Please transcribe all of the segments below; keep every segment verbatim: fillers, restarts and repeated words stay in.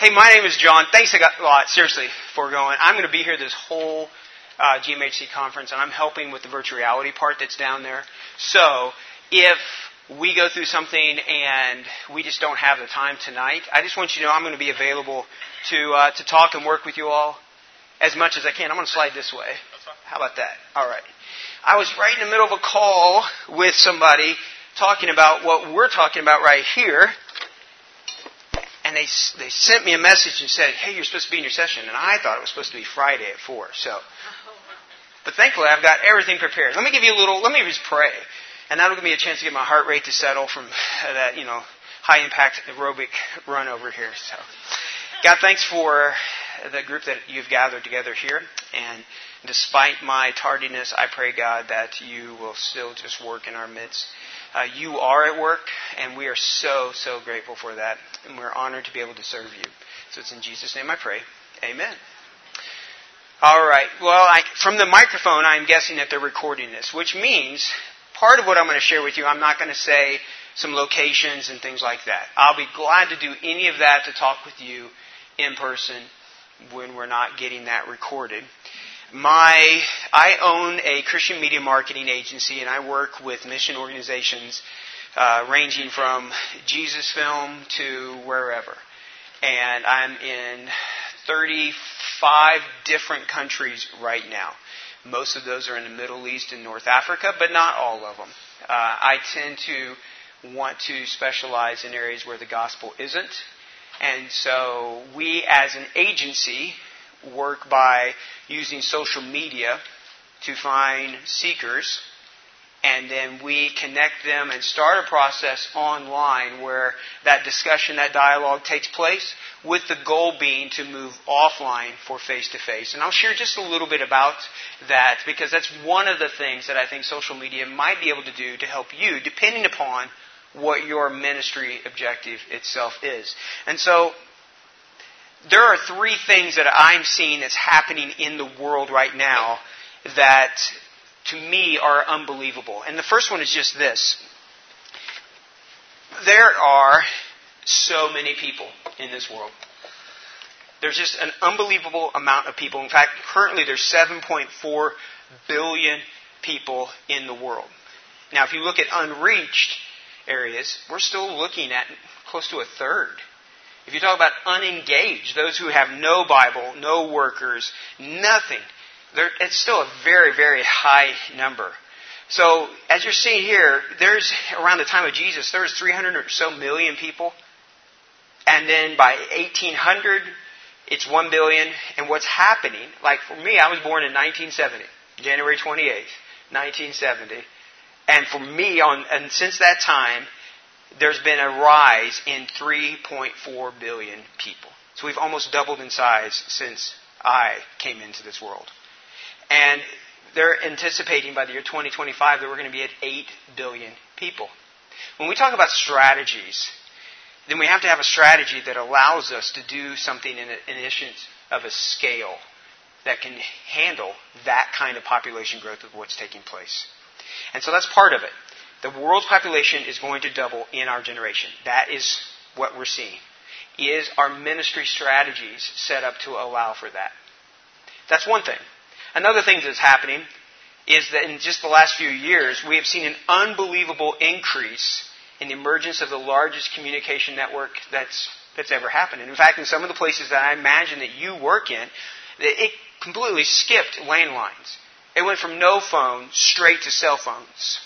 Hey, my name is John. Thanks a lot, seriously, for going. I'm going to be here this whole uh, G M H C conference, and I'm helping with the virtual reality part that's down there. So if we go through something and we just don't have the time tonight, I just want you to know I'm going to be available to uh, to talk and work with you all as much as I can. I'm going to slide this way. How about that? All right. I was right in the middle of a call with somebody talking about what we're talking about right here. And they they sent me a message and said, hey, you're supposed to be in your session. And I thought it was supposed to be Friday at four. So, but thankfully, I've got everything prepared. Let me give you a little, let me just pray. And that'll give me a chance to get my heart rate to settle from that, you know, high-impact aerobic run over here. So, God, thanks for the group that you've gathered together here. And despite my tardiness, I pray, God, that you will still just work in our midst. Uh, you are at work, and we are so, so grateful for that. And we're honored to be able to serve you. So it's in Jesus' name I pray. Amen. All right. Well, I, from the microphone, I'm guessing that they're recording this, which means part of what I'm going to share with you, I'm not going to say some locations and things like that. I'll be glad to do any of that to talk with you in person when we're not getting that recorded. My, I own a Christian media marketing agency, and I work with mission organizations uh, ranging from Jesus Film to wherever. And I'm in thirty-five different countries right now. Most of those are in the Middle East and North Africa, but not all of them. Uh, I tend to want to specialize in areas where the gospel isn't. And so we as an agency work by using social media to find seekers, and then we connect them and start a process online where that discussion, that dialogue takes place, with the goal being to move offline for face-to-face. And I'll share just a little bit about that, because that's one of the things that I think social media might be able to do to help you, depending upon what your ministry objective itself is. And so there are three things that I'm seeing that's happening in the world right now that, to me, are unbelievable. And the first one is just this. There are so many people in this world. There's just an unbelievable amount of people. In fact, currently there's seven point four billion people in the world. Now, if you look at unreached areas, we're still looking at close to a third. If you talk about unengaged, those who have no Bible, no workers, nothing, it's still a very, very high number. So, as you're seeing here, there's around the time of Jesus, there was three hundred or so million people. And then by eighteen hundred, it's one billion. And what's happening, like for me, I was born in nineteen seventy, January twenty-eighth, nineteen seventy. And for me, on and since that time, there's been a rise in three point four billion people. So we've almost doubled in size since I came into this world. And they're anticipating by the year twenty twenty-five that we're going to be at eight billion people. When we talk about strategies, then we have to have a strategy that allows us to do something in addition of a scale that can handle that kind of population growth of what's taking place. And so that's part of it. The world's population is going to double in our generation. That is what we're seeing. Is our ministry strategies set up to allow for that? That's one thing. Another thing that's happening is that in just the last few years, we have seen an unbelievable increase in the emergence of the largest communication network that's that's ever happened. And in fact, in some of the places that I imagine that you work in, it completely skipped landlines. It went from no phone straight to cell phones.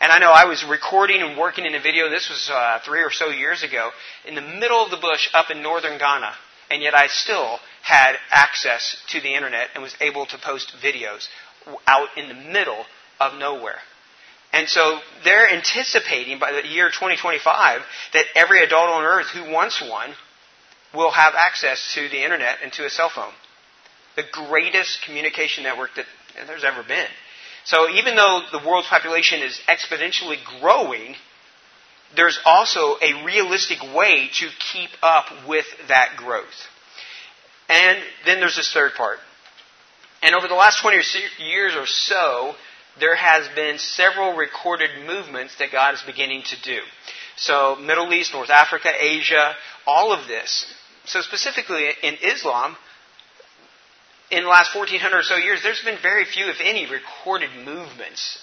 And I know I was recording and working in a video, this was uh, three or so years ago, in the middle of the bush up in northern Ghana, and yet I still had access to the internet and was able to post videos out in the middle of nowhere. And so they're anticipating by the year twenty twenty-five that every adult on earth who wants one will have access to the internet and to a cell phone. The greatest communication network that there's ever been. So even though the world's population is exponentially growing, there's also a realistic way to keep up with that growth. And then there's this third part. And over the last twenty years or so, there has been several recorded movements that God is beginning to do. So Middle East, North Africa, Asia, all of this. So specifically in Islam, in the last fourteen hundred or so years, there's been very few, if any, recorded movements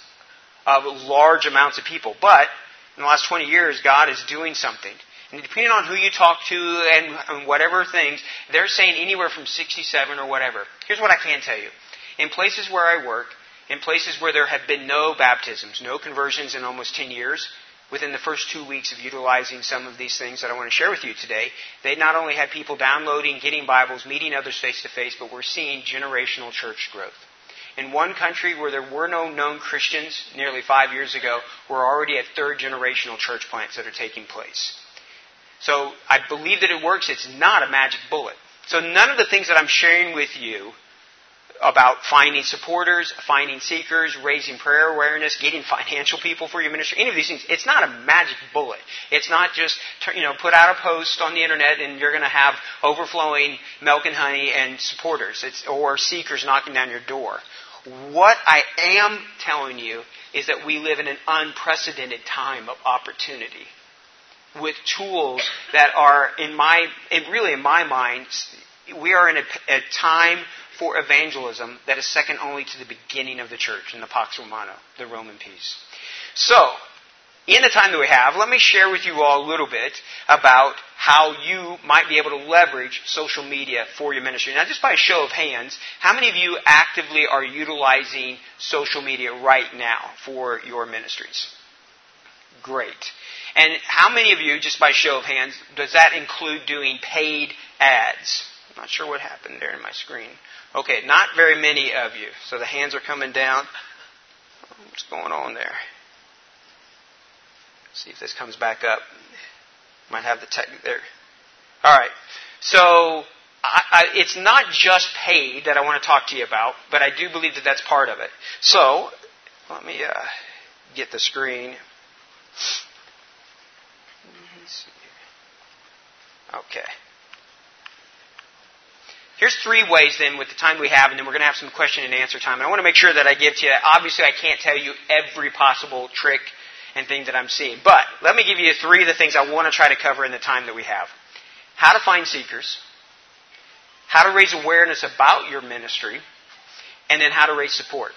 of large amounts of people. But in the last twenty years, God is doing something. And depending on who you talk to and, and whatever things, they're saying anywhere from sixty-seven or whatever. Here's what I can tell you. In places where I work, in places where there have been no baptisms, no conversions in almost ten years, within the first two weeks of utilizing some of these things that I want to share with you today, they not only had people downloading, getting Bibles, meeting others face-to-face, but we're seeing generational church growth. In one country where there were no known Christians nearly five years ago, we're already at third-generational church plants that are taking place. So I believe that it works. It's not a magic bullet. So none of the things that I'm sharing with you about finding supporters, finding seekers, raising prayer awareness, getting financial people for your ministry, any of these things, it's not a magic bullet. It's not just, you know, put out a post on the internet and you're going to have overflowing milk and honey and supporters it's, or seekers knocking down your door. What I am telling you is that we live in an unprecedented time of opportunity with tools that are, in my, and really in my mind, we are in a, a time for evangelism that is second only to the beginning of the church in the Pax Romana, the Roman peace. So, in the time that we have, let me share with you all a little bit about how you might be able to leverage social media for your ministry. Now, just by a show of hands, how many of you actively are utilizing social media right now for your ministries? Great. And how many of you, just by a show of hands, does that include doing paid ads? I'm not sure what happened there in my screen. Okay, not very many of you. So the hands are coming down. What's going on there? See if this comes back up. Might have the tech there. All right. So I, I, it's not just paid that I want to talk to you about, but I do believe that that's part of it. So let me uh, get the screen. Let's see here. Okay. Here's three ways then with the time we have, and then we're going to have some question and answer time. And I want to make sure that I give to you, obviously I can't tell you every possible trick and thing that I'm seeing. But let me give you three of the things I want to try to cover in the time that we have. How to find seekers, how to raise awareness about your ministry, and then how to raise support.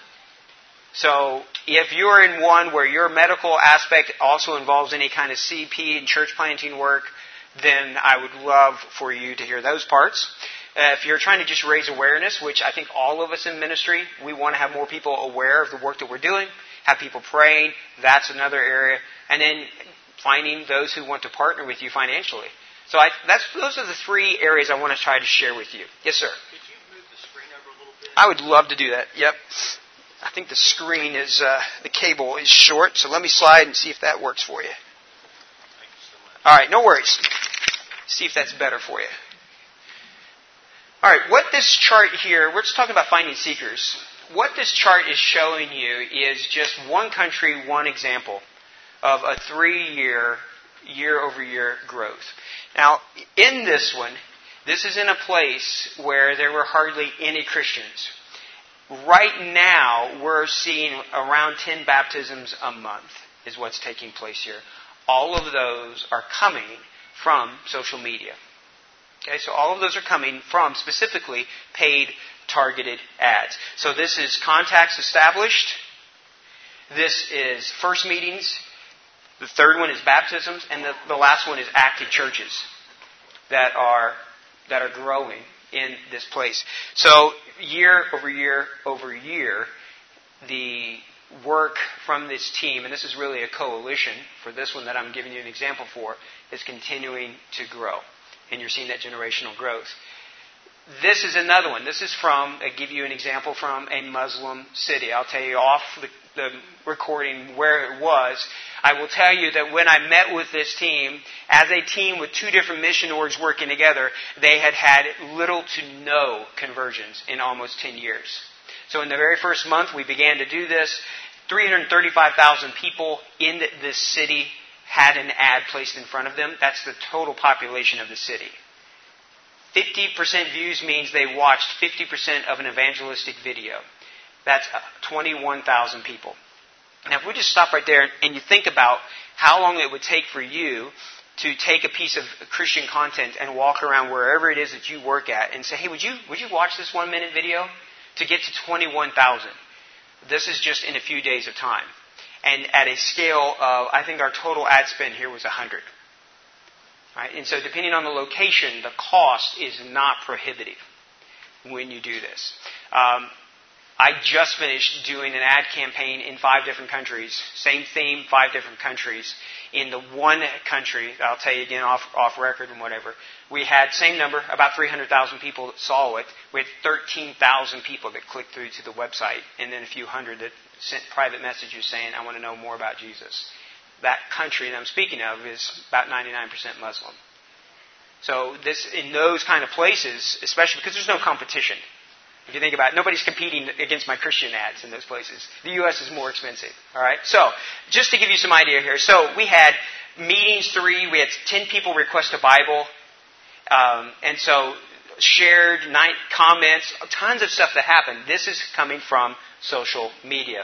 So if you're in one where your medical aspect also involves any kind of C P and church planting work, then I would love for you to hear those parts. Uh, if you're trying to just raise awareness, which I think all of us in ministry, we want to have more people aware of the work that we're doing, have people praying, that's another area. And then finding those who want to partner with you financially. So I, that's those are the three areas I want to try to share with you. Yes, sir? Could you move the screen over a little bit? I would love to do that, yep. I think the screen is, uh, the cable is short, so let me slide and see if that works for you. Thank you so much. All right, no worries. See if that's better for you. All right, what this chart here, we're just talking about finding seekers. What this chart is showing you is just one country, one example of a three-year, year-over-year growth. Now, in this one, this is in a place where there were hardly any Christians. Right now, we're seeing around ten baptisms a month is what's taking place here. All of those are coming from social media. Okay, so all of those are coming from specifically paid targeted ads. So this is contacts established. This is first meetings. The third one is baptisms. And the, the last one is active churches that are that are growing in this place. So year over year over year, the work from this team, and this is really a coalition for this one that I'm giving you an example for, is continuing to grow. And you're seeing that generational growth. This is another one. This is from, I'll give you an example from a Muslim city. I'll tell you off the, the recording where it was. I will tell you that when I met with this team, as a team with two different mission orgs working together, they had had little to no conversions in almost ten years. So in the very first month we began to do this, three hundred thirty-five thousand people in this city had an ad placed in front of them. That's the total population of the city. fifty percent views means they watched fifty percent of an evangelistic video. That's twenty-one thousand people. Now, if we just stop right there and you think about how long it would take for you to take a piece of Christian content and walk around wherever it is that you work at and say, hey, would you would you watch this one minute video to get to twenty-one thousand? This is just in a few days of time. And at a scale of, I think our total ad spend here was one hundred. Right? And so depending on the location, the cost is not prohibitive when you do this. Um, I just finished doing an ad campaign in five different countries. Same theme, five different countries. In the one country, I'll tell you again off, off record and whatever, we had same number, about three hundred thousand people that saw it. We had thirteen thousand people that clicked through to the website, and then a few hundred that sent private messages saying, I want to know more about Jesus. That country that I'm speaking of is about ninety-nine percent Muslim. So this, in those kind of places, especially because there's no competition. If you think about it, nobody's competing against my Christian ads in those places. The U S is more expensive. All right. So just to give you some idea here. So we had meetings three. We had ten people request a Bible. Um, and so shared, night comments, tons of stuff that happened. This is coming from social media.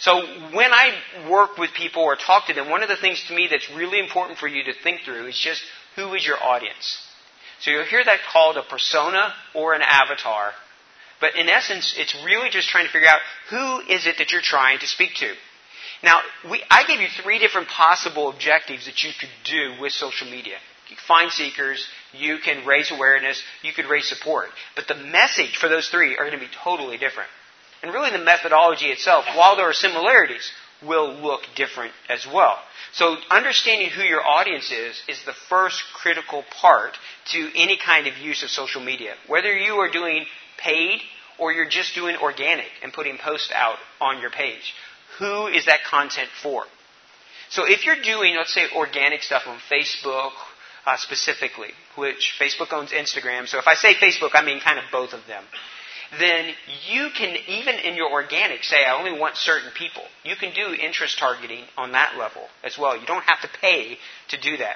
So when I work with people or talk to them, one of the things to me that's really important for you to think through is just who is your audience. So you'll hear that called a persona or an avatar. But in essence, it's really just trying to figure out who is it that you're trying to speak to. Now, we, I gave you three different possible objectives that you could do with social media. You can find seekers, you can raise awareness, you could raise support. But the message for those three are going to be totally different. And really the methodology itself, while there are similarities, will look different as well. So understanding who your audience is is the first critical part to any kind of use of social media. Whether you are doing paid, or you're just doing organic and putting posts out on your page. Who is that content for? So if you're doing, let's say, organic stuff on Facebook uh, specifically, which Facebook owns Instagram, so if I say Facebook, I mean kind of both of them, then you can, even in your organic, say, I only want certain people. You can do interest targeting on that level as well. You don't have to pay to do that.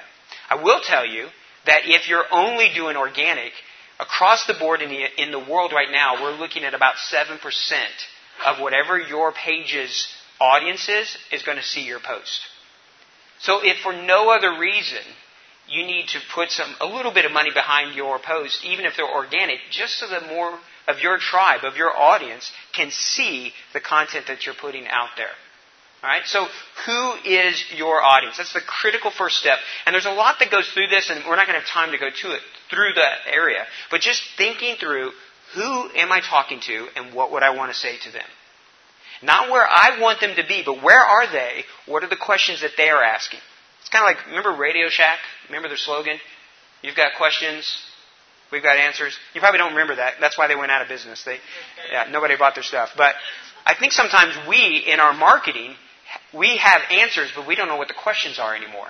I will tell you that if you're only doing organic, across the board in the, in the world right now, we're looking at about seven percent of whatever your page's audience is, is going to see your post. So if for no other reason, you need to put some a little bit of money behind your post, even if they're organic, just so that more of your tribe, of your audience, can see the content that you're putting out there. All right, so who is your audience? That's the critical first step. And there's a lot that goes through this, and we're not going to have time to go to it through that area. But just thinking through, who am I talking to and what would I want to say to them? Not where I want them to be, but where are they? What are the questions that they are asking? It's kind of like, remember Radio Shack? Remember their slogan? You've got questions, we've got answers. You probably don't remember that. That's why they went out of business. They, yeah, nobody bought their stuff. But I think sometimes we, in our marketing, we have answers, but we don't know what the questions are anymore.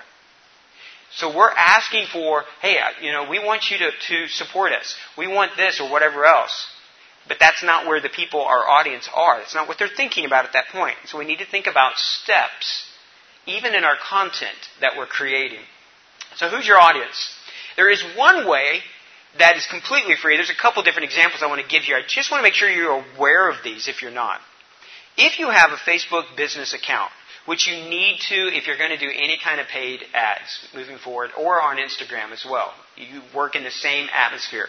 So we're asking for, hey, you know, we want you to, to support us. We want this or whatever else. But that's not where the people, our audience, are. That's not what they're thinking about at that point. So we need to think about steps, even in our content that we're creating. So who's your audience? There is one way that is completely free. There's a couple different examples I want to give you. I just want to make sure you're aware of these if you're not. If you have a Facebook business account, which you need to if you're going to do any kind of paid ads moving forward, or on Instagram as well. You work in the same atmosphere.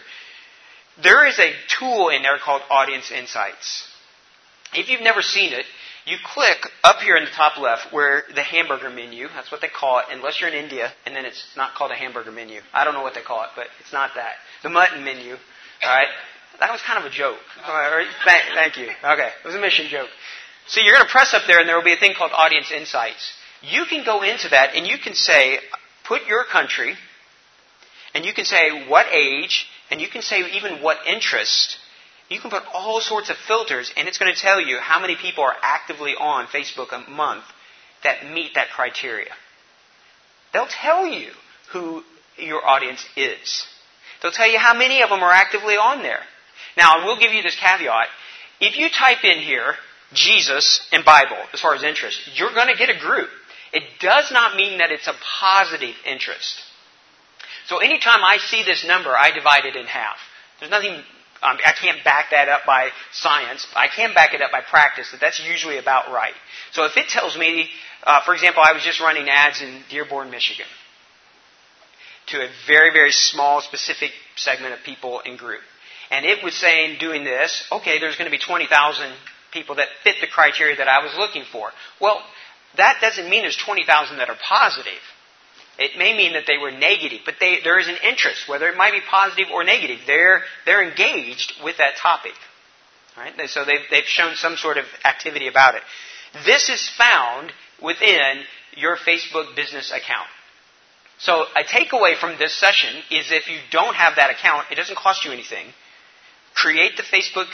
There is a tool in there called Audience Insights. If you've never seen it, you click up here in the top left where the hamburger menu, that's what they call it, unless you're in India, and then it's not called a hamburger menu. I don't know what they call it, but it's not that. The mutton menu, all right? That was kind of a joke. Right, thank, thank you. Okay, it was a mission joke. So you're going to press up there, and there will be a thing called Audience Insights. You can go into that, and you can say, put your country, and you can say what age, and you can say even what interest. You can put all sorts of filters, and it's going to tell you how many people are actively on Facebook a month that meet that criteria. They'll tell you who your audience is. They'll tell you how many of them are actively on there. Now, I will give you this caveat. If you type in here, Jesus and Bible, as far as interest, you're going to get a group. It does not mean that it's a positive interest. So anytime I see this number, I divide it in half. There's nothing, um, I can't back that up by science. I can back it up by practice, but that's usually about right. So if it tells me, uh, for example, I was just running ads in Dearborn, Michigan. to a very, very small, specific segment of people and group. And it was saying, doing this, okay, there's going to be twenty thousand people that fit the criteria that I was looking for. Well, that doesn't mean there's twenty thousand that are positive. It may mean that they were negative, but they, there is an interest, whether it might be positive or negative. They're, they're engaged with that topic. Right? So they've, they've shown some sort of activity about it. This is found within your Facebook business account. So a takeaway from this session is if you don't have that account, it doesn't cost you anything. Create the Facebook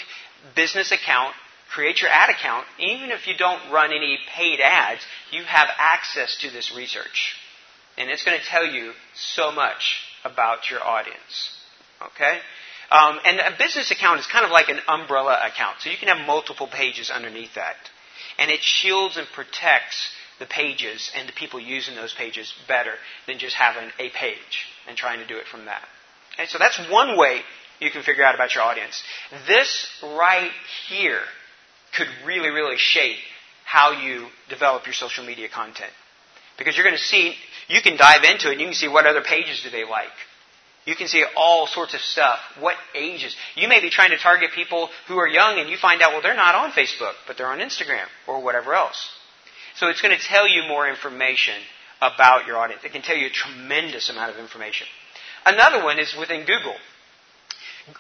business account. Create your ad account. Even if you don't run any paid ads, you have access to this research. And it's going to tell you so much about your audience. Okay? Um, and a business account is kind of like an umbrella account. So you can have multiple pages underneath that. And it shields and protects the pages and the people using those pages better than just having a page and trying to do it from that. Okay, so that's one way you can figure out about your audience. This right here could really, really shape how you develop your social media content. Because you're going to see, you can dive into it and you can see what other pages do they like. You can see all sorts of stuff. What ages? You may be trying to target people who are young and you find out, well, they're not on Facebook, but they're on Instagram or whatever else. So it's going to tell you more information about your audience. It can tell you a tremendous amount of information. Another one is within Google.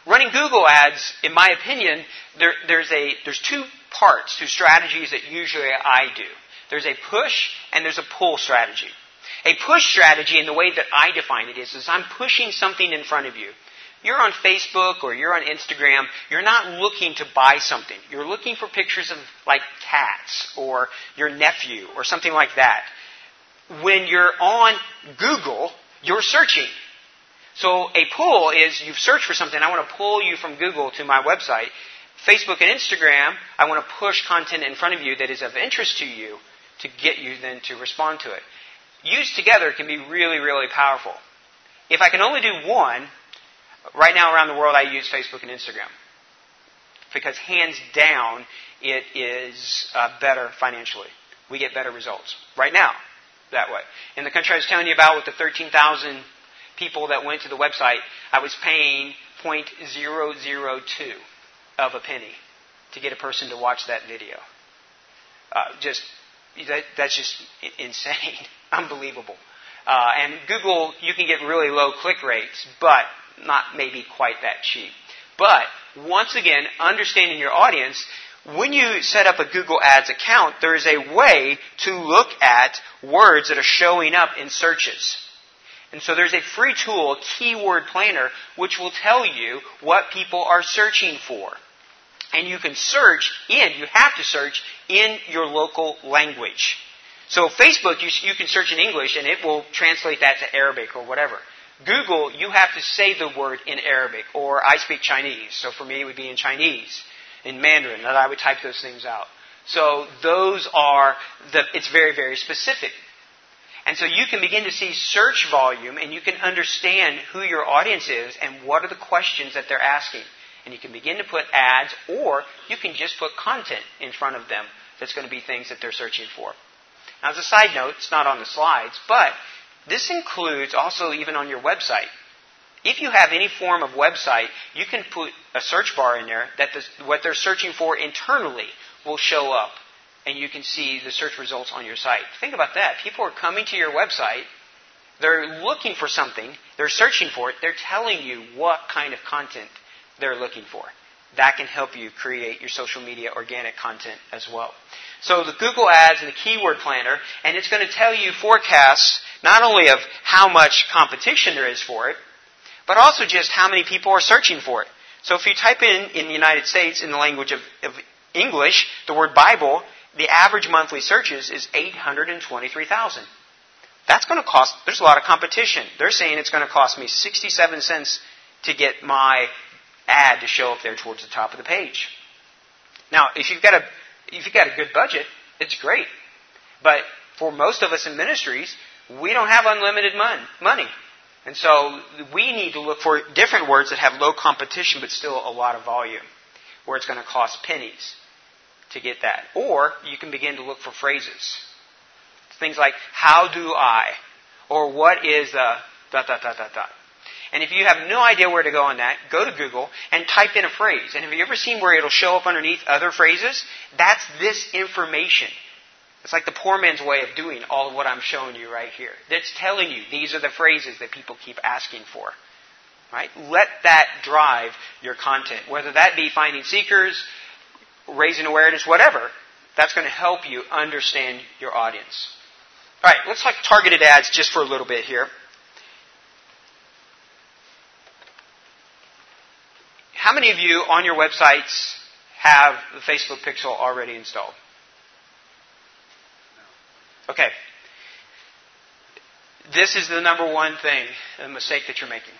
Running Google ads, in my opinion, there, there's a there's two parts to strategies that usually I do. There's a push and there's a pull strategy. A push strategy, in the way that I define it, is, is I'm pushing something in front of you. You're on Facebook or you're on Instagram. You're not looking to buy something. You're looking for pictures of, like, cats or your nephew or something like that. When you're on Google, you're searching. So a pull is you've searched for something. I want to pull you from Google to my website. Facebook and Instagram, I want to push content in front of you that is of interest to you to get you then to respond to it. Used together can be really, really powerful. If I can only do one, right now around the world I use Facebook and Instagram. Because hands down, it is uh, better financially. We get better results right now that way. In the country I was telling you about with the thirteen thousand people that went to the website, I was paying zero point zero zero two of a penny to get a person to watch that video. Uh, just that, That's just insane. Unbelievable. Uh, and Google, you can get really low click rates, but not maybe quite that cheap. But once again, understanding your audience, when you set up a Google Ads account, there is a way to look at words that are showing up in searches. And so there's a free tool, Keyword Planner, which will tell you what people are searching for. And you can search in, you have to search in your local language. So Facebook, you, you can search in English and it will translate that to Arabic or whatever. Google, you have to say the word in Arabic, or I speak Chinese. So for me, it would be in Chinese, in Mandarin, that I would type those things out. So those are, the, it's very, very specific. And so you can begin to see search volume and you can understand who your audience is and what are the questions that they're asking. And you can begin to put ads, or you can just put content in front of them that's going to be things that they're searching for. Now, as a side note, it's not on the slides, but this includes also even on your website. If you have any form of website, you can put a search bar in there that the, what they're searching for internally will show up, and you can see the search results on your site. Think about that. People are coming to your website. They're looking for something. They're searching for it. They're telling you what kind of content they're looking for. That can help you create your social media organic content as well. So the Google Ads and the Keyword Planner, and it's going to tell you forecasts not only of how much competition there is for it, but also just how many people are searching for it. So if you type in, in the United States, in the language of, of English, the word Bible, the average monthly searches is eight hundred twenty-three thousand. That's going to cost, there's a lot of competition. They're saying it's going to cost me sixty-seven cents to get my ad to show up there towards the top of the page. Now, if you've got a if you've got a good budget, it's great. But for most of us in ministries, we don't have unlimited mon- money. And so we need to look for different words that have low competition but still a lot of volume, where it's going to cost pennies to get that. Or you can begin to look for phrases. Things like, how do I? Or what is a dot, dot, dot, dot, dot. And if you have no idea where to go on that, go to Google and type in a phrase. And have you ever seen where it'll show up underneath other phrases? That's this information. It's like the poor man's way of doing all of what I'm showing you right here. That's telling you these are the phrases that people keep asking for. Right? Let that drive your content. Whether that be finding seekers, raising awareness, whatever, that's going to help you understand your audience. All right, let's talk targeted ads just for a little bit here. How many of you on your websites have the Facebook pixel already installed? Okay. This is the number one thing, a mistake that you're making.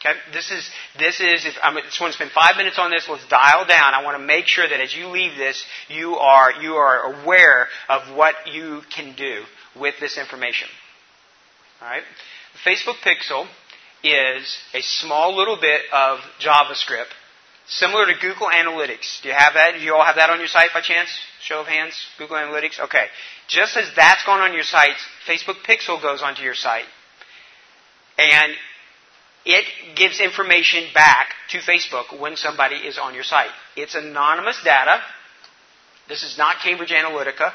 Okay? This is, this is, if I'm, I just want to spend five minutes on this, let's dial down. I want to make sure that as you leave this, you are, you are aware of what you can do with this information. All right? The Facebook pixel is a small little bit of JavaScript, similar to Google Analytics. Do you have that? Do you all have that on your site by chance? Show of hands? Google Analytics? Okay. Just as that's going on your site, Facebook Pixel goes onto your site. And it gives information back to Facebook when somebody is on your site. It's anonymous data. This is not Cambridge Analytica.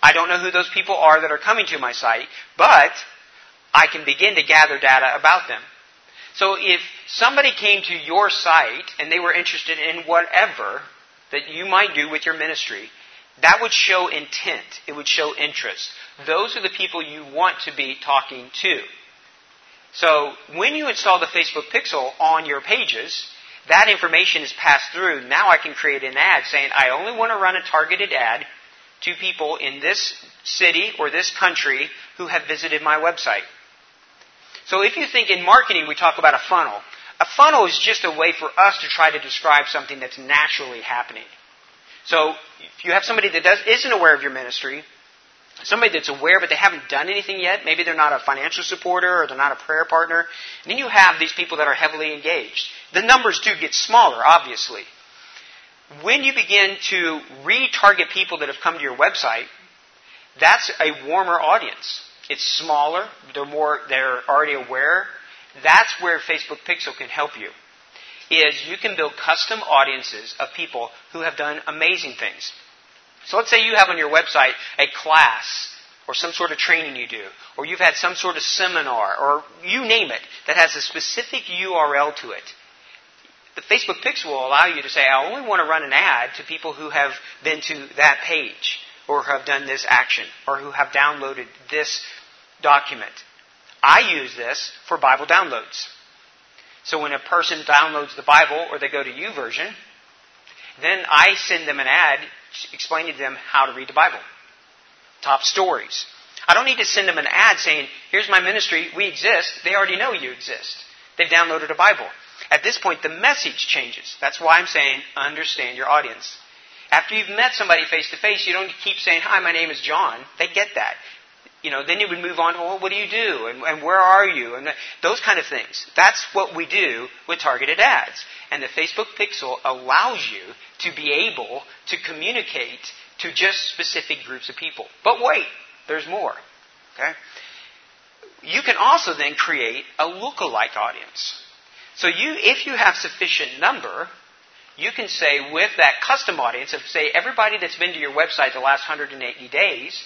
I don't know who those people are that are coming to my site, but I can begin to gather data about them. So if somebody came to your site and they were interested in whatever that you might do with your ministry, that would show intent. It would show interest. Those are the people you want to be talking to. So when you install the Facebook pixel on your pages, that information is passed through. Now I can create an ad saying, I only want to run a targeted ad to people in this city or this country who have visited my website. So if you think in marketing we talk about a funnel, a funnel is just a way for us to try to describe something that's naturally happening. So if you have somebody that does, isn't aware of your ministry, somebody that's aware but they haven't done anything yet, maybe they're not a financial supporter or they're not a prayer partner, and then you have these people that are heavily engaged. The numbers do get smaller, obviously. When you begin to retarget people that have come to your website, that's a warmer audience. It's smaller. They're more. They're already aware. That's where Facebook Pixel can help you. Is you can build custom audiences of people who have done amazing things. So let's say you have on your website a class or some sort of training you do, or you've had some sort of seminar, or you name it, that has a specific U R L to it. The Facebook Pixel will allow you to say, I only want to run an ad to people who have been to that page, or have done this action, or who have downloaded this document. I use this for Bible downloads. So when a person downloads the Bible or they go to YouVersion, then I send them an ad explaining to them how to read the Bible. Top stories. I don't need to send them an ad saying, here's my ministry, we exist. They already know you exist. They've downloaded a Bible. At this point, the message changes. That's why I'm saying understand your audience. After you've met somebody face-to-face, you don't keep saying, hi, my name is John. They get that. You know, then you would move on to, well, what do you do? And, and where are you? And those kind of things. That's what we do with targeted ads. And the Facebook pixel allows you to be able to communicate to just specific groups of people. But wait, there's more. Okay? You can also then create a lookalike audience. So you, if you have sufficient number, you can say with that custom audience of, say, everybody that's been to your website the last one hundred eighty days,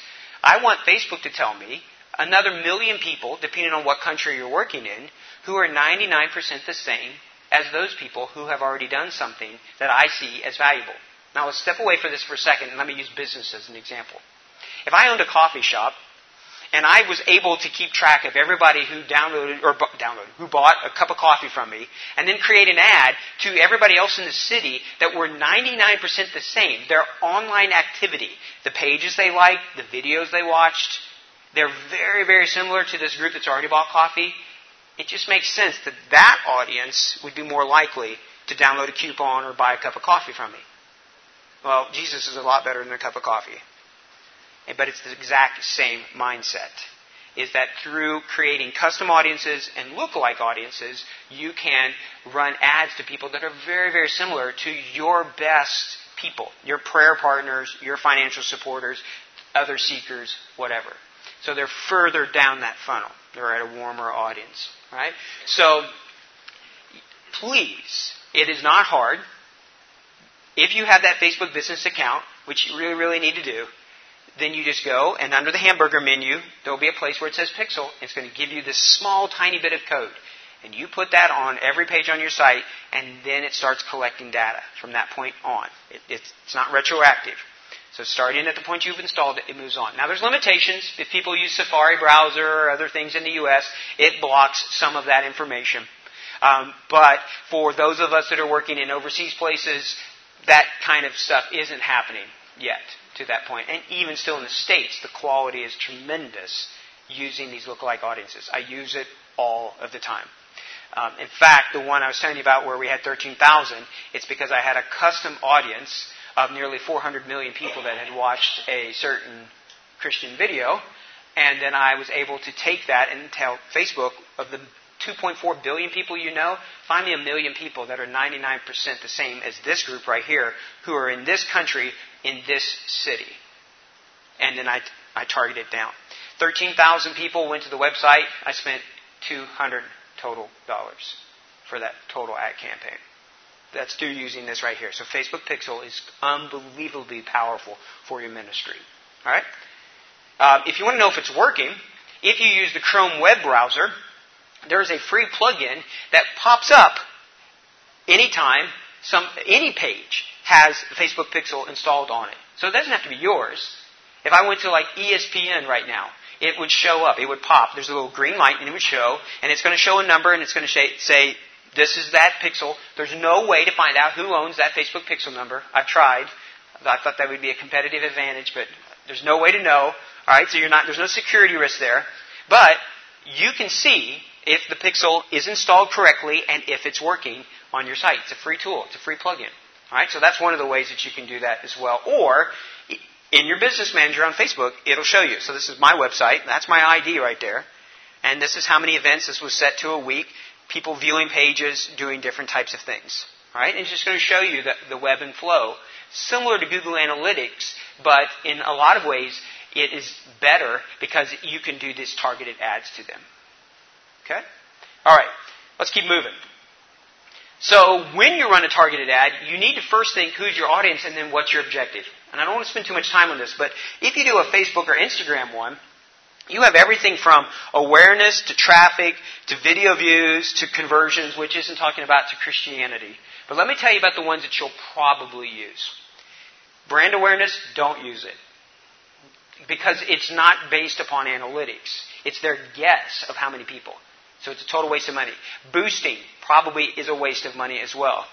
I want Facebook to tell me another million people, depending on what country you're working in, who are ninety-nine percent the same as those people who have already done something that I see as valuable. Now, let's step away for this for a second, and let me use business as an example. If I owned a coffee shop, and I was able to keep track of everybody who downloaded or bu- downloaded, who bought a cup of coffee from me, and then create an ad to everybody else in the city that were ninety-nine percent the same. Their online activity, the pages they liked, the videos they watched, they're very, very similar to this group that's already bought coffee. It just makes sense that that audience would be more likely to download a coupon or buy a cup of coffee from me. Well, Jesus is a lot better than a cup of coffee. But it's the exact same mindset, is that through creating custom audiences and lookalike audiences, you can run ads to people that are very, very similar to your best people, your prayer partners, your financial supporters, other seekers, whatever. So they're further down that funnel. they're at a warmer audience, right? So, please, it is not hard. If you have that Facebook business account, which you really, really need to do, then you just go, and under the hamburger menu, there'll be a place where it says Pixel, and it's going to give you this small, tiny bit of code. And you put that on every page on your site, and then it starts collecting data from that point on. It, it's, it's not retroactive. So starting at the point you've installed it, it moves on. Now, there's limitations. If people use Safari browser or other things in the U S, it blocks some of that information. Um, but for those of us that are working in overseas places, that kind of stuff isn't happening yet to that point. And even still in the States, the quality is tremendous using these lookalike audiences. I use it all of the time. Um, in fact, the one I was telling you about where we had thirteen thousand, it's because I had a custom audience of nearly four hundred million people that had watched a certain Christian video, and then I was able to take that and tell Facebook, of the two point four billion people you know, find me a million people that are ninety-nine percent the same as this group right here, who are in this country, in this city. And then I, I targeted down. thirteen thousand people went to the website. I spent two hundred total dollars for that total ad campaign. That's through using this right here. So Facebook Pixel is unbelievably powerful for your ministry. All right. Uh, if you want to know if it's working, if you use the Chrome web browser, there is a free plugin that pops up anytime some any page has Facebook Pixel installed on it. So it doesn't have to be yours. If I went to like E S P N right now, it would show up. It would pop. There's a little green light, and it would show. And it's going to show a number, and it's going to say, this is that pixel. There's no way to find out who owns that Facebook pixel number. I've tried. I thought that would be a competitive advantage, but there's no way to know. All right, so you're not. There's no security risk there. But you can see if the pixel is installed correctly and if it's working on your site. It's a free tool. It's a free plugin. All right, so that's one of the ways that you can do that as well. Or in your business manager on Facebook, it'll show you. So this is my website. That's my I D right there. And this is how many events. This was set to a week. People viewing pages, doing different types of things. All right? And it's just going to show you the, the web and flow. Similar to Google Analytics, but in a lot of ways, it is better because you can do these targeted ads to them. Okay? All right. Let's keep moving. So when you run a targeted ad, you need to first think who's your audience and then what's your objective. And I don't want to spend too much time on this, but if you do a Facebook or Instagram one, you have everything from awareness to traffic to video views to conversions, which isn't talking about to Christianity. But let me tell you about the ones that you'll probably use. Brand awareness, don't use it. Because it's not based upon analytics. It's their guess of how many people. So it's a total waste of money. Boosting probably is a waste of money as well.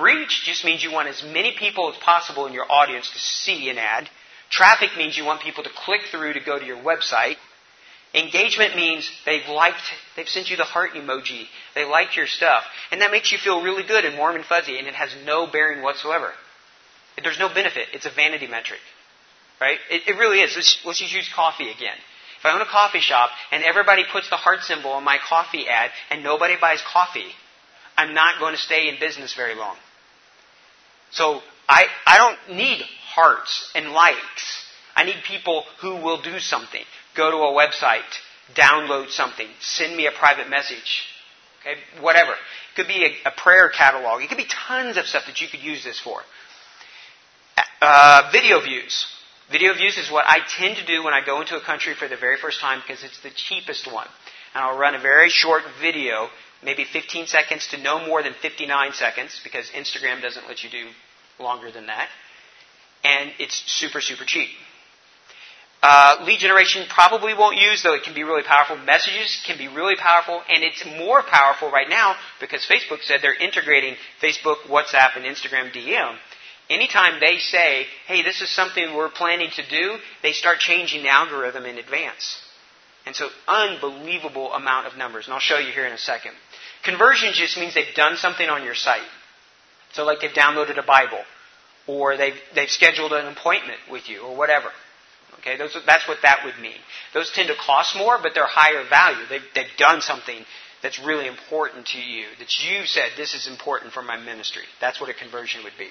Reach just means you want as many people as possible in your audience to see an ad. Traffic means you want people to click through to go to your website. Engagement means they've liked, they've sent you the heart emoji. They like your stuff. And that makes you feel really good and warm and fuzzy, and it has no bearing whatsoever. There's no benefit. It's a vanity metric. Right? It, it really is. Let's, let's just use coffee again. If I own a coffee shop and everybody puts the heart symbol on my coffee ad and nobody buys coffee, I'm not going to stay in business very long. So I, I don't need hearts and likes. I need people who will do something. Go to a website, download something, send me a private message, okay, whatever. It could be a, a prayer catalog. It could be tons of stuff that you could use this for. Uh, video views. Video views is what I tend to do when I go into a country for the very first time because it's the cheapest one. And I'll run a very short video, maybe fifteen seconds to no more than fifty-nine seconds because Instagram doesn't let you do longer than that. And it's super, super cheap. Uh, lead generation probably won't use, though it can be really powerful. Messages can be really powerful, and it's more powerful right now because Facebook said they're integrating Facebook, WhatsApp, and Instagram D M. Anytime they say, hey, this is something we're planning to do, they start changing the algorithm in advance. And so unbelievable amount of numbers, and I'll show you here in a second. Conversion just means they've done something on your site. So like they've downloaded a Bible, or they've, they've scheduled an appointment with you, or whatever. Okay, those, that's what that would mean. Those tend to cost more, but they're higher value. They've, they've done something that's really important to you, that you said, this is important for my ministry. That's what a conversion would be.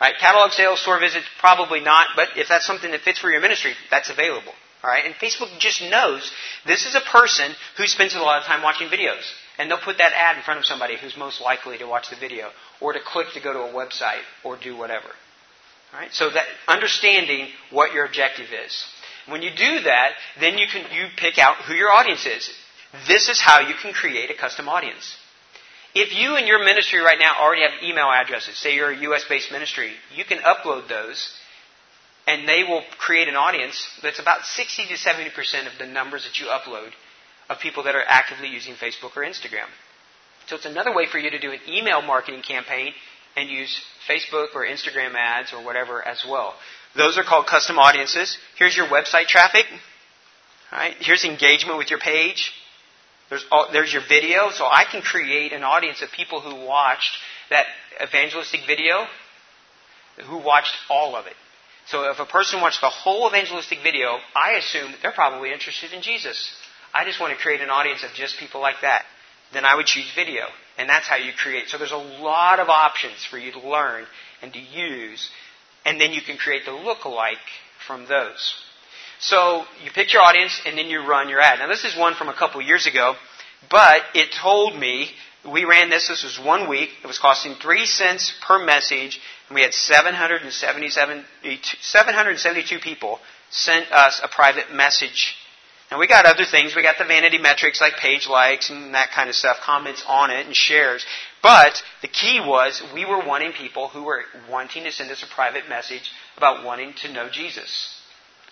All right, catalog sales, store visits, probably not, but if that's something that fits for your ministry, that's available. All right? And Facebook just knows this is a person who spends a lot of time watching videos. And they'll put that ad in front of somebody who's most likely to watch the video or to click to go to a website or do whatever. All right? So that understanding what your objective is. When you do that, then you can you pick out who your audience is. This is how you can create a custom audience. If you and your ministry right now already have email addresses, say you're a U S-based ministry, you can upload those and they will create an audience that's about sixty to seventy percent of the numbers that you upload of people that are actively using Facebook or Instagram. So it's another way for you to do an email marketing campaign and use Facebook or Instagram ads or whatever as well. Those are called custom audiences. Here's your website traffic. All right? Here's engagement with your page. There's, all, there's your video. So I can create an audience of people who watched that evangelistic video, who watched all of it. So if a person watched the whole evangelistic video, I assume they're probably interested in Jesus. I just want to create an audience of just people like that. Then I would choose video. And that's how you create. So there's a lot of options for you to learn and to use. And then you can create the lookalike from those. So you pick your audience and then you run your ad. Now this is one from a couple years ago, but it told me, we ran this, this was one week, it was costing three cents per message, and we had seven hundred seventy-two people sent us a private message. And we got other things, we got the vanity metrics like page likes and that kind of stuff, comments on it and shares. But the key was we were wanting people who were wanting to send us a private message about wanting to know Jesus.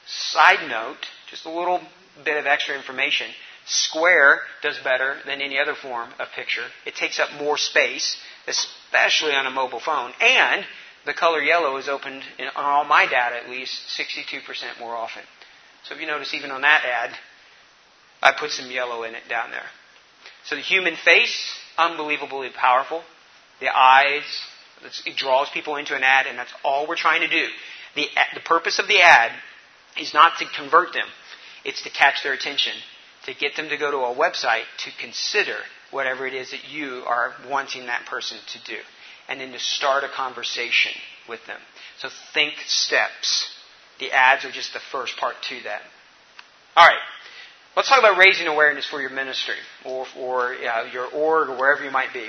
Side note, just a little bit of extra information, Square does better than any other form of picture. It takes up more space, especially on a mobile phone. And the color yellow is opened, in, on all my data at least, sixty-two percent more often. So if you notice, even on that ad, I put some yellow in it down there. So the human face, unbelievably powerful. The eyes, it draws people into an ad, and that's all we're trying to do. The, the purpose of the ad is not to convert them. It's to catch their attention, to get them to go to a website to consider whatever it is that you are wanting that person to do, and then to start a conversation with them. So think steps. The ads are just the first part to that. All right. Let's talk about raising awareness for your ministry or for uh, your org or wherever you might be.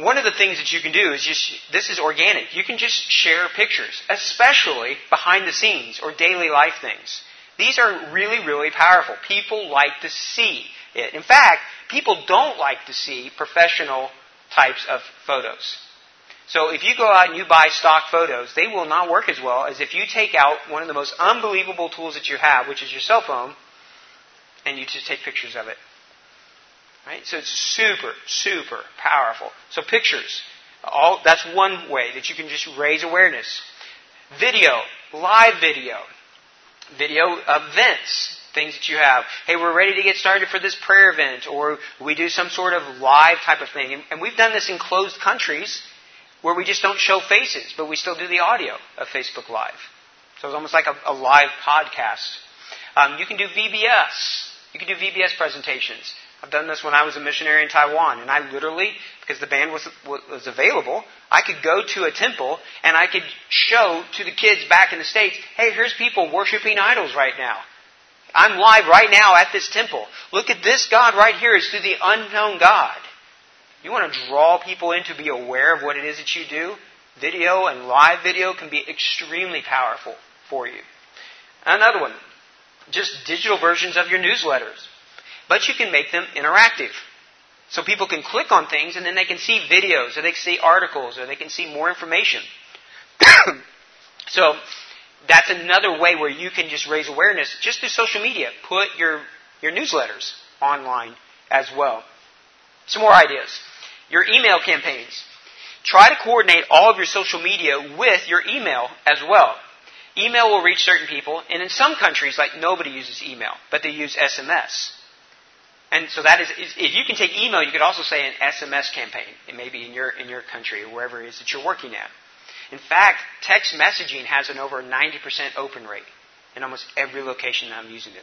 One of the things that you can do is just, this is organic. You can just share pictures, especially behind the scenes or daily life things. These are really, really powerful. People like to see it. In fact, people don't like to see professional types of photos. So if you go out and you buy stock photos, they will not work as well as if you take out one of the most unbelievable tools that you have, which is your cell phone, and you just take pictures of it. Right? So it's super, super powerful. So pictures, all that's one way that you can just raise awareness. Video, live video, video events, things that you have. Hey, we're ready to get started for this prayer event, or we do some sort of live type of thing. And, and we've done this in closed countries where we just don't show faces, but we still do the audio of Facebook Live. So it's almost like a, a live podcast. Um, you can do V B S. You can do V B S presentations. I've done this when I was a missionary in Taiwan, and I literally, because the band was, was available, I could go to a temple and I could show to the kids back in the States, hey, here's people worshiping idols right now. I'm live right now at this temple. Look at this God right here. It's through the unknown God. You want to draw people in to be aware of what it is that you do? Video and live video can be extremely powerful for you. Another one, just digital versions of your newsletters. But you can make them interactive. So people can click on things and then they can see videos or they can see articles or they can see more information. So that's another way where you can just raise awareness just through social media. Put your, your newsletters online as well. Some more ideas. Your email campaigns. Try to coordinate all of your social media with your email as well. Email will reach certain people, and in some countries, like nobody uses email, but they use S M S. And so that is, if you can take email, you could also say an S M S campaign. It may be in your, in your country or wherever it is that you're working at. In fact, text messaging has an over ninety percent open rate in almost every location that I'm using it.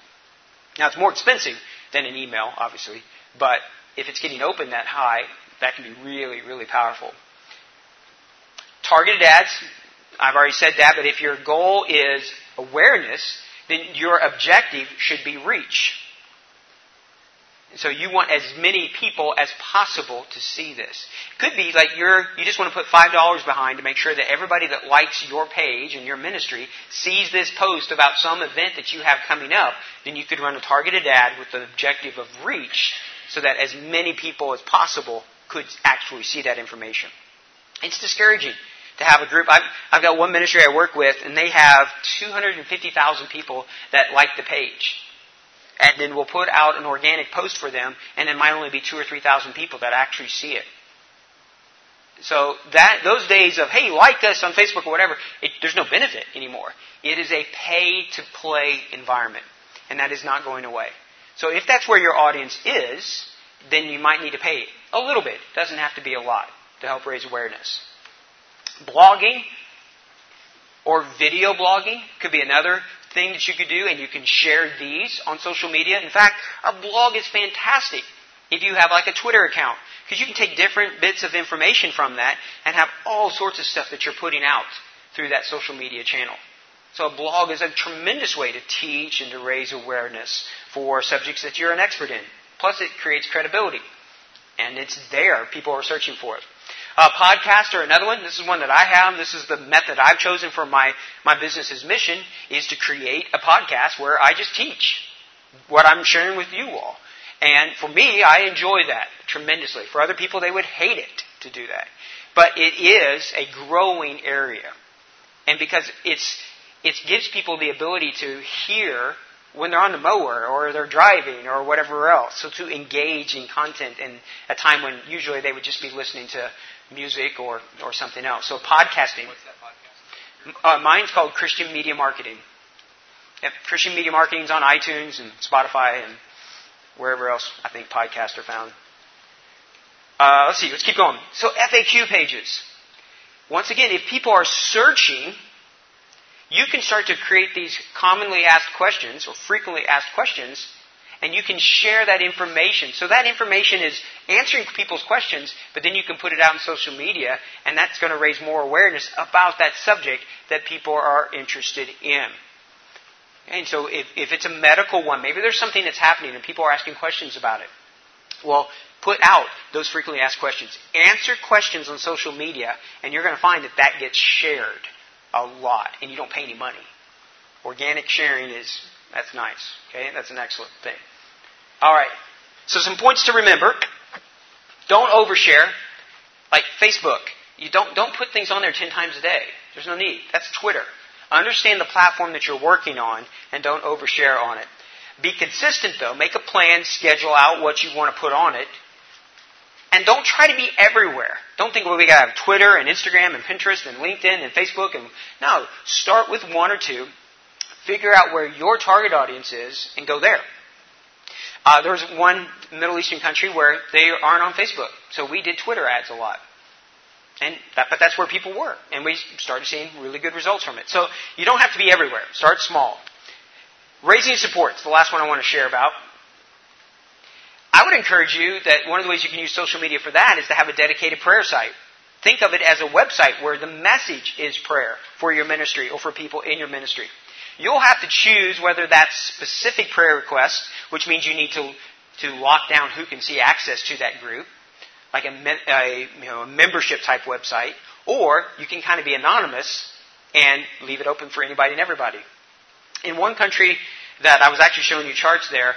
Now, it's more expensive than an email, obviously, but if it's getting open that high, that can be really, really powerful. Targeted ads, I've already said that, but if your goal is awareness, then your objective should be reach. So you want as many people as possible to see this. Could be like you're you just want to put five dollars behind to make sure that everybody that likes your page and your ministry sees this post about some event that you have coming up. Then you could run a targeted ad with the objective of reach so that as many people as possible could actually see that information. It's discouraging to have a group. I've, I've got one ministry I work with, and they have two hundred fifty thousand people that like the page. And then we'll put out an organic post for them, and it might only be two or three thousand people that actually see it. So that those days of, hey, like us on Facebook or whatever, it, there's no benefit anymore. It is a pay-to-play environment, and that is not going away. So if that's where your audience is, then you might need to pay a little bit. It doesn't have to be a lot to help raise awareness. Blogging or video blogging could be another thing that you could do, and you can share these on social media. In fact, our blog is fantastic if you have like a Twitter account, because you can take different bits of information from that and have all sorts of stuff that you're putting out through that social media channel. So a blog is a tremendous way to teach and to raise awareness for subjects that you're an expert in. Plus, it creates credibility, and it's there. People are searching for it. Uh, podcast or another one. This is one that I have. This is the method I've chosen for my, my business's mission, is to create a podcast where I just teach what I'm sharing with you all. And for me, I enjoy that tremendously. For other people, they would hate it to do that. But it is a growing area. And because it's it gives people the ability to hear when they're on the mower or they're driving or whatever else. So to engage in content in a time when usually they would just be listening to music or, or something else. So podcasting. What's that podcast? Uh, mine's called Christian Media Marketing. Yep, Christian Media Marketing's on iTunes and Spotify and wherever else I think podcasts are found. Uh, let's see. Let's keep going. So F A Q pages. Once again, if people are searching, you can start to create these commonly asked questions or frequently asked questions, and you can share that information. So that information is answering people's questions, but then you can put it out on social media, and that's going to raise more awareness about that subject that people are interested in. And so if, if it's a medical one, maybe there's something that's happening and people are asking questions about it. Well, put out those frequently asked questions. Answer questions on social media, and you're going to find that that gets shared a lot, and you don't pay any money. Organic sharing is, that's nice. Okay, that's an excellent thing. All right. So some points to remember. Don't overshare. Like Facebook, you don't don't put things on there ten times a day. There's no need. That's Twitter. Understand the platform that you're working on and don't overshare on it. Be consistent, though. Make a plan. Schedule out what you want to put on it. And don't try to be everywhere. Don't think, well, we got to have Twitter and Instagram and Pinterest and LinkedIn and Facebook. And no, start with one or two. Figure out where your target audience is and go there. Uh, there was one Middle Eastern country where they aren't on Facebook. So we did Twitter ads a lot. and that, But that's where people were. And we started seeing really good results from it. So you don't have to be everywhere. Start small. Raising support is the last one I want to share about. I would encourage you that one of the ways you can use social media for that is to have a dedicated prayer site. Think of it as a website where the message is prayer for your ministry or for people in your ministry. You'll have to choose whether that's specific prayer requests, which means you need to, to lock down who can see access to that group, like a, a, you know, a membership-type website, or you can kind of be anonymous and leave it open for anybody and everybody. In one country that I was actually showing you charts there,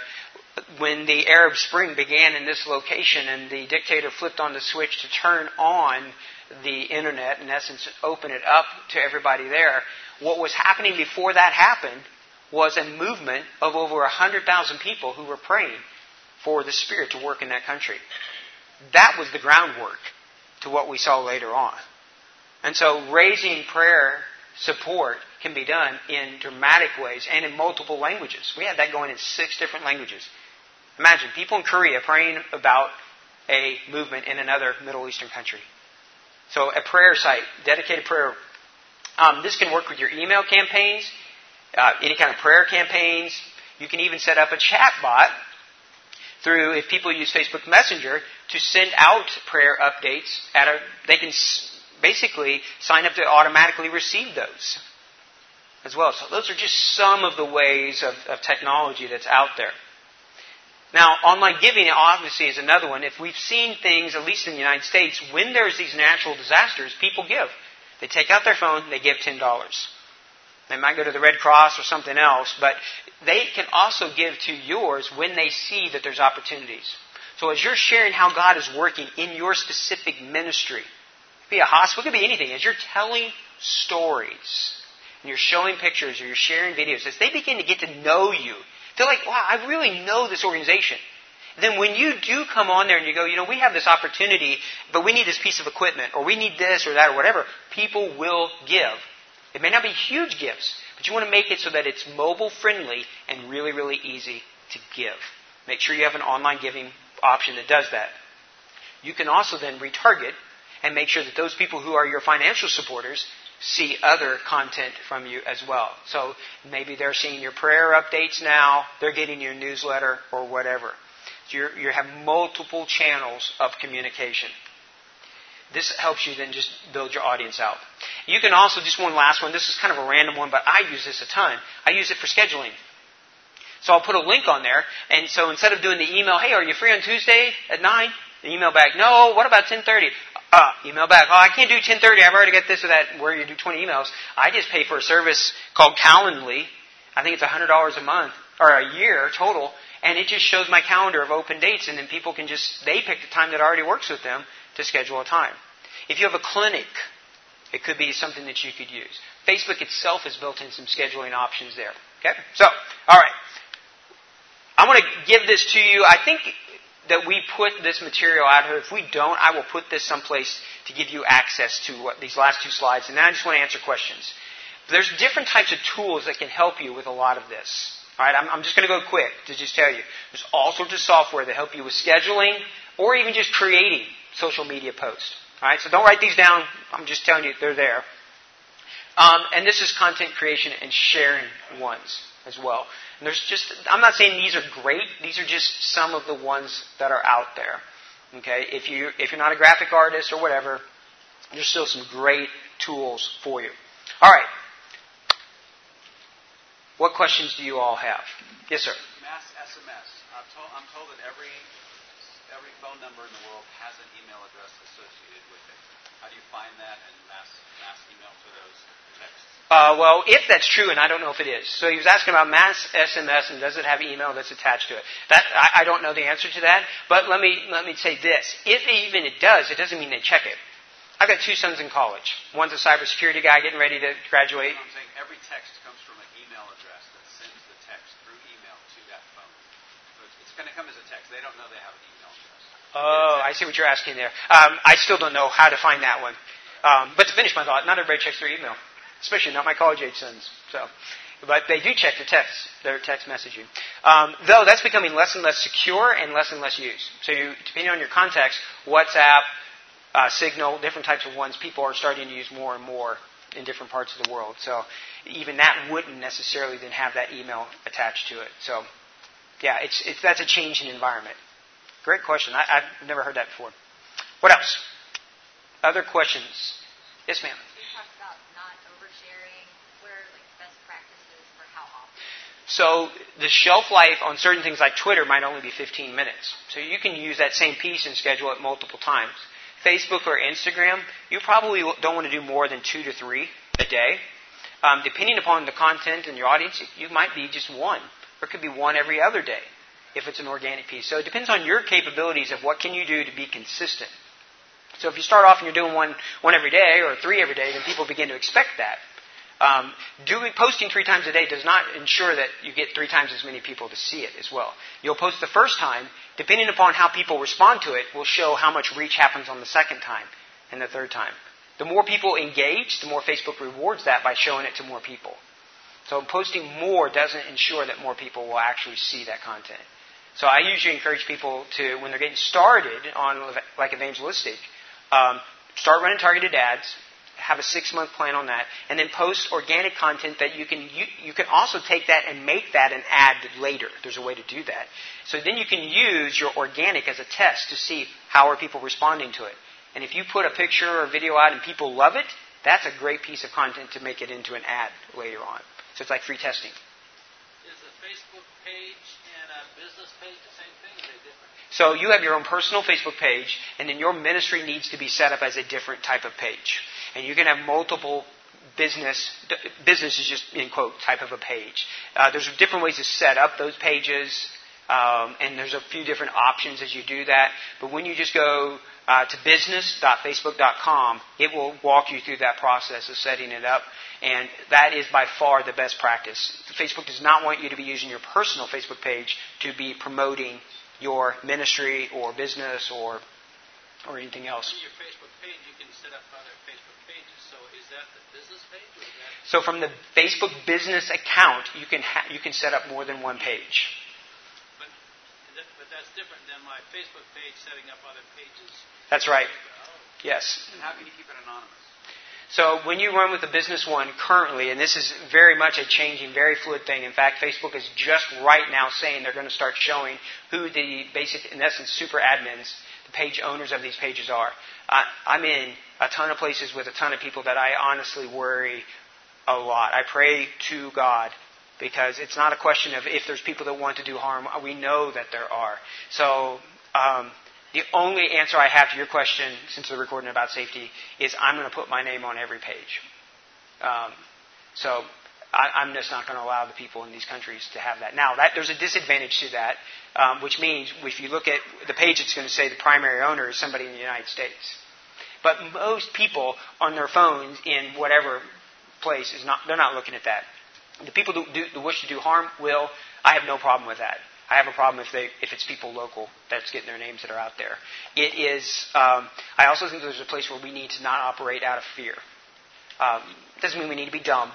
when the Arab Spring began in this location and the dictator flipped on the switch to turn on the internet, in essence, open it up to everybody there, what was happening before that happened was a movement of over one hundred thousand people who were praying for the Spirit to work in that country. That was the groundwork to what we saw later on. And so raising prayer support can be done in dramatic ways and in multiple languages. We had that going in six different languages. Imagine people in Korea praying about a movement in another Middle Eastern country. So a prayer site, dedicated prayer. Um, this can work with your email campaigns, uh, any kind of prayer campaigns. You can even set up a chat bot through, if people use Facebook Messenger, to send out prayer updates. At a, they can s- basically sign up to automatically receive those. as well. So those are just some of the ways of, of technology that's out there. Now, online giving obviously is another one. If we've seen things, at least in the United States, when there's these natural disasters, people give. They take out their phone, they give ten dollars. They might go to the Red Cross or something else, but they can also give to yours when they see that there's opportunities. So as you're sharing how God is working in your specific ministry, it could be a hospital, it could be anything, as you're telling stories, and you're showing pictures or you're sharing videos, as they begin to get to know you, they're like, wow, I really know this organization. And then when you do come on there and you go, you know, we have this opportunity, but we need this piece of equipment, or we need this or that or whatever, people will give. It may not be huge gifts, but you want to make it so that it's mobile friendly and really, really easy to give. Make sure you have an online giving option that does that. You can also then retarget and make sure that those people who are your financial supporters see other content from you as well. So maybe they're seeing your prayer updates now, they're getting your newsletter or whatever. So you're, you have multiple channels of communication. This helps you then just build your audience out. You can also, just one last one, this is kind of a random one, but I use this a ton. I use it for scheduling. So I'll put a link on there, and so instead of doing the email, hey, are you free on Tuesday at nine? And email back, no, what about ten thirty? Uh, email back, oh, I can't do ten thirty, I've already got this or that, where you do twenty emails. I just pay for a service called Calendly. I think it's one hundred dollars a month, or a year total, and it just shows my calendar of open dates, and then people can just, they pick the time that already works with them to schedule a time. If you have a clinic, it could be something that you could use. Facebook itself has built in some scheduling options there. Okay? So, all right. I want to give this to you. I think that we put this material out here. If we don't, I will put this someplace to give you access to what these last two slides. And now I just want to answer questions. There's different types of tools that can help you with a lot of this. All right, I'm, I'm just going to go quick to just tell you. There's all sorts of software that help you with scheduling or even just creating social media posts. All right, so don't write these down. I'm just telling you they're there. Um, and this is content creation and sharing ones as well. And there's just, I'm not saying these are great. These are just some of the ones that are out there. Okay, if you if you're not a graphic artist or whatever, there's still some great tools for you. All right. What questions do you all have? Yes, sir. Mass S M S. I'm told, I'm told that every every phone number in the world has an email address associated with it. How do you find that and mass mass email to those texts? Uh, well, if that's true, and I don't know if it is. So he was asking about mass S M S and does it have email that's attached to it? That I, I don't know the answer to that. But let me let me say this: if even it does, it doesn't mean they check it. I've got two sons in college. One's a cybersecurity guy getting ready to graduate. I'm saying every text comes from an email address that sends the text through email to that phone. So it's, it's going to come as a text. They don't know they have an email address. Oh, I see what you're asking there. Um, I still don't know how to find that one. Um, but to finish my thought, not everybody checks their email. Especially not my college-age sons. So, but they do check their text, their text messaging. Um, though that's becoming less and less secure and less and less used. So you, depending on your context, WhatsApp, uh, Signal, different types of ones, people are starting to use more and more in different parts of the world. So even that wouldn't necessarily then have that email attached to it. So yeah, it's, it's that's a change in environment. Great question. I, I've never heard that before. What else? Other questions? Yes, ma'am. So the shelf life on certain things like Twitter might only be fifteen minutes. So you can use that same piece and schedule it multiple times. Facebook or Instagram, you probably don't want to do more than two to three a day. Um, depending upon the content and your audience, you might be just one. Or it could be one every other day if it's an organic piece. So it depends on your capabilities of what can you do to be consistent. So if you start off and you're doing one, one every day or three every day, then people begin to expect that. Um, doing posting three times a day does not ensure that you get three times as many people to see it as well. You'll post the first time, depending upon how people respond to it, will show how much reach happens on the second time and the third time. The more people engage, the more Facebook rewards that by showing it to more people. So posting more doesn't ensure that more people will actually see that content. So I usually encourage people to, when they're getting started on like evangelistic, um, start running targeted ads. Have a six-month plan on that, and then post organic content that you can you, you can also take that and make that an ad later. There's a way to do that. So then you can use your organic as a test to see how are people responding to it. And if you put a picture or video out and people love it, that's a great piece of content to make it into an ad later on. So it's like free testing. Is a Facebook page and a business page the same thing? Are they different? So you have your own personal Facebook page, and then your ministry needs to be set up as a different type of page. And you can have multiple business. Business is just, in quote, type of a page. Uh, there's different ways to set up those pages. Um, and there's a few different options as you do that. But when you just go uh, to business dot facebook dot com, it will walk you through that process of setting it up. And that is by far the best practice. Facebook does not want you to be using your personal Facebook page to be promoting your ministry or business or or anything else. In your Facebook page, you can set up other Facebook pages. So is that the business page? Or is that so from the Facebook business account, you can ha- you can set up more than one page. That's different than my Facebook page setting up other pages. That's right. Yes. And how can you keep it anonymous? So when you run with the business one currently, and this is very much a changing, very fluid thing. In fact, Facebook is just right now saying they're going to start showing who the basic, in essence, super admins, the page owners of these pages are. Uh, I'm in a ton of places with a ton of people that I honestly worry a lot. I pray to God. Because it's not a question of if there's people that want to do harm. We know that there are. So um, the only answer I have to your question, since we're recording about safety, is I'm going to put my name on every page. Um, so I, I'm just not going to allow the people in these countries to have that. Now, that, there's a disadvantage to that, um, which means if you look at the page, it's going to say the primary owner is somebody in the United States. But most people on their phones in whatever place, is not they're not looking at that. The people who, do, who wish to do harm will. I have no problem with that. I have a problem if they if it's people local that's getting their names that are out there. It is. Um, I also think there's a place where we need to not operate out of fear. Um, doesn't mean we need to be dumb,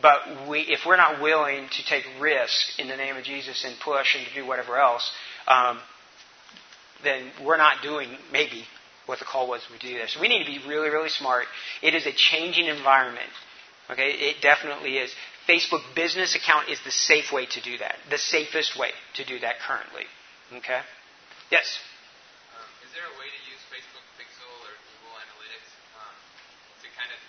but we if we're not willing to take risks in the name of Jesus and push and to do whatever else, um, then we're not doing maybe what the call was we do this. So we need to be really really smart. It is a changing environment. Okay, it definitely is. Facebook business account is the safe way to do that, the safest way to do that currently. Okay? Yes? Um, is there a way to use Facebook Pixel or Google Analytics um, to kind of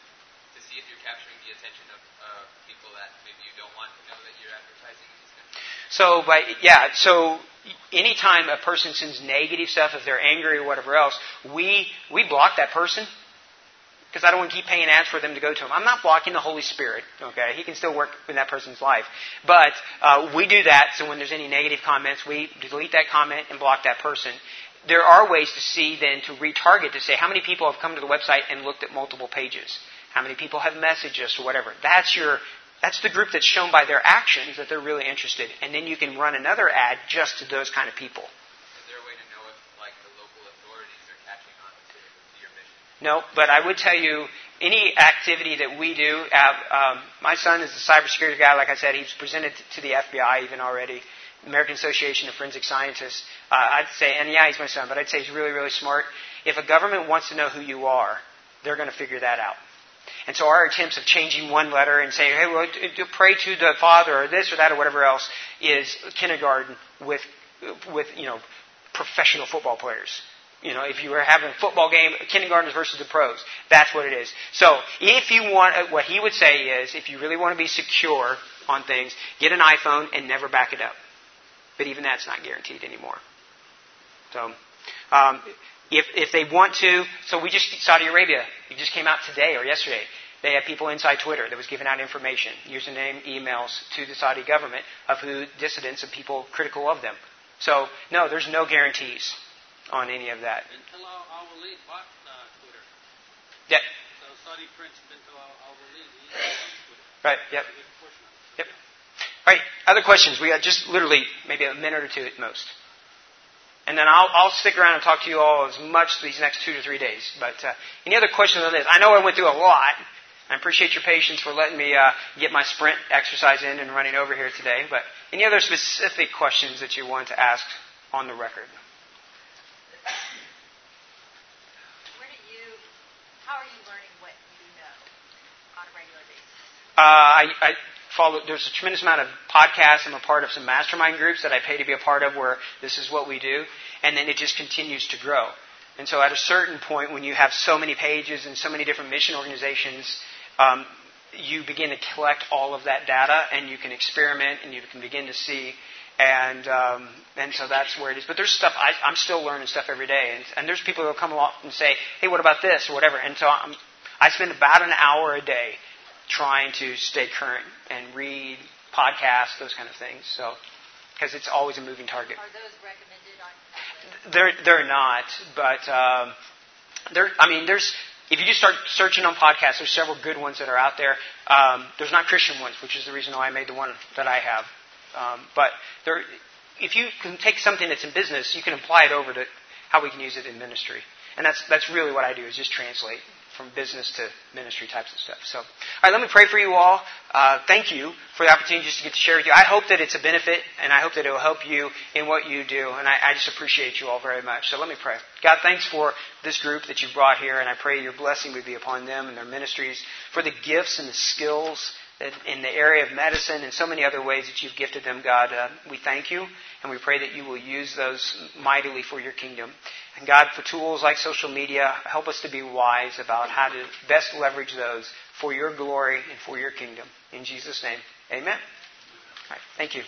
to see if you're capturing the attention of uh, people that maybe you don't want to know that you're advertising? So, by, yeah, so anytime a person sends negative stuff, if they're angry or whatever else, we we block that person. Because I don't want to keep paying ads for them to go to him. I'm not blocking the Holy Spirit. Okay, He can still work in that person's life. But uh, we do that, so when there's any negative comments, we delete that comment and block that person. There are ways to see then to retarget to say how many people have come to the website and looked at multiple pages. How many people have messaged us or whatever. That's your, that's the group that's shown by their actions that they're really interested. And then you can run another ad just to those kind of people. No, but I would tell you, any activity that we do, uh, um, my son is a cybersecurity guy, like I said, he's presented to the F B I even already, American Association of Forensic Scientists. Uh, I'd say, and yeah, he's my son, but I'd say he's really, really smart. If a government wants to know who you are, they're going to figure that out. And so our attempts of changing one letter and saying, hey, well, pray to the Father or this or that or whatever else is kindergarten with, with you know, professional football players. You know, if you were having a football game, kindergartners versus the pros, that's what it is. So if you want, what he would say is, if you really want to be secure on things, get an iPhone and never back it up. But even that's not guaranteed anymore. So um, if if they want to, so we just, Saudi Arabia, it just came out today or yesterday. They had people inside Twitter that was giving out information, username, emails to the Saudi government of who dissidents and people critical of them. So no, there's no guarantees on any of that. Until al-Walid bought uh, Twitter. Yep. So Saudi Prince Bintal al-Walid, he Twitter. Right, yep. Yep. All right, other questions? We got just literally maybe a minute or two at most. And then I'll, I'll stick around and talk to you all as much these next two to three days. But uh, any other questions on this? I know I went through a lot. I appreciate your patience for letting me uh, get my sprint exercise in and running over here today. But any other specific questions that you want to ask on the record? Uh, I, I follow. There's a tremendous amount of podcasts. I'm a part of some mastermind groups that I pay to be a part of, where this is what we do, and then it just continues to grow. And so, at a certain point, when you have so many pages and so many different mission organizations, um, you begin to collect all of that data, and you can experiment, and you can begin to see. And um, and so that's where it is. But there's stuff, I, I'm still learning stuff every day. And, and there's people who will come along and say, hey, what about this or whatever. And so I'm, I spend about an hour a day trying to stay current and read podcasts, those kind of things. So, because it's always a moving target. Are those recommended on? They're, they're not. But, um, there. I mean, there's... If you just start searching on podcasts, there's several good ones that are out there. Um, there's not Christian ones, which is the reason why I made the one that I have. Um, but there, if you can take something that's in business, you can apply it over to how we can use it in ministry. And that's that's really what I do, is just translate from business to ministry types of stuff. So, all right, let me pray for you all. Uh, thank you for the opportunity just to get to share with you. I hope that it's a benefit, and I hope that it will help you in what you do. And I, I just appreciate you all very much. So let me pray. God, thanks for this group that you brought here, and I pray your blessing would be upon them and their ministries, for the gifts and the skills that in the area of medicine and so many other ways that you've gifted them, God. Uh, we thank you, and we pray that you will use those mightily for your kingdom. And God, for tools like social media, help us to be wise about how to best leverage those for your glory and for your kingdom. In Jesus' name, amen. All right, thank you.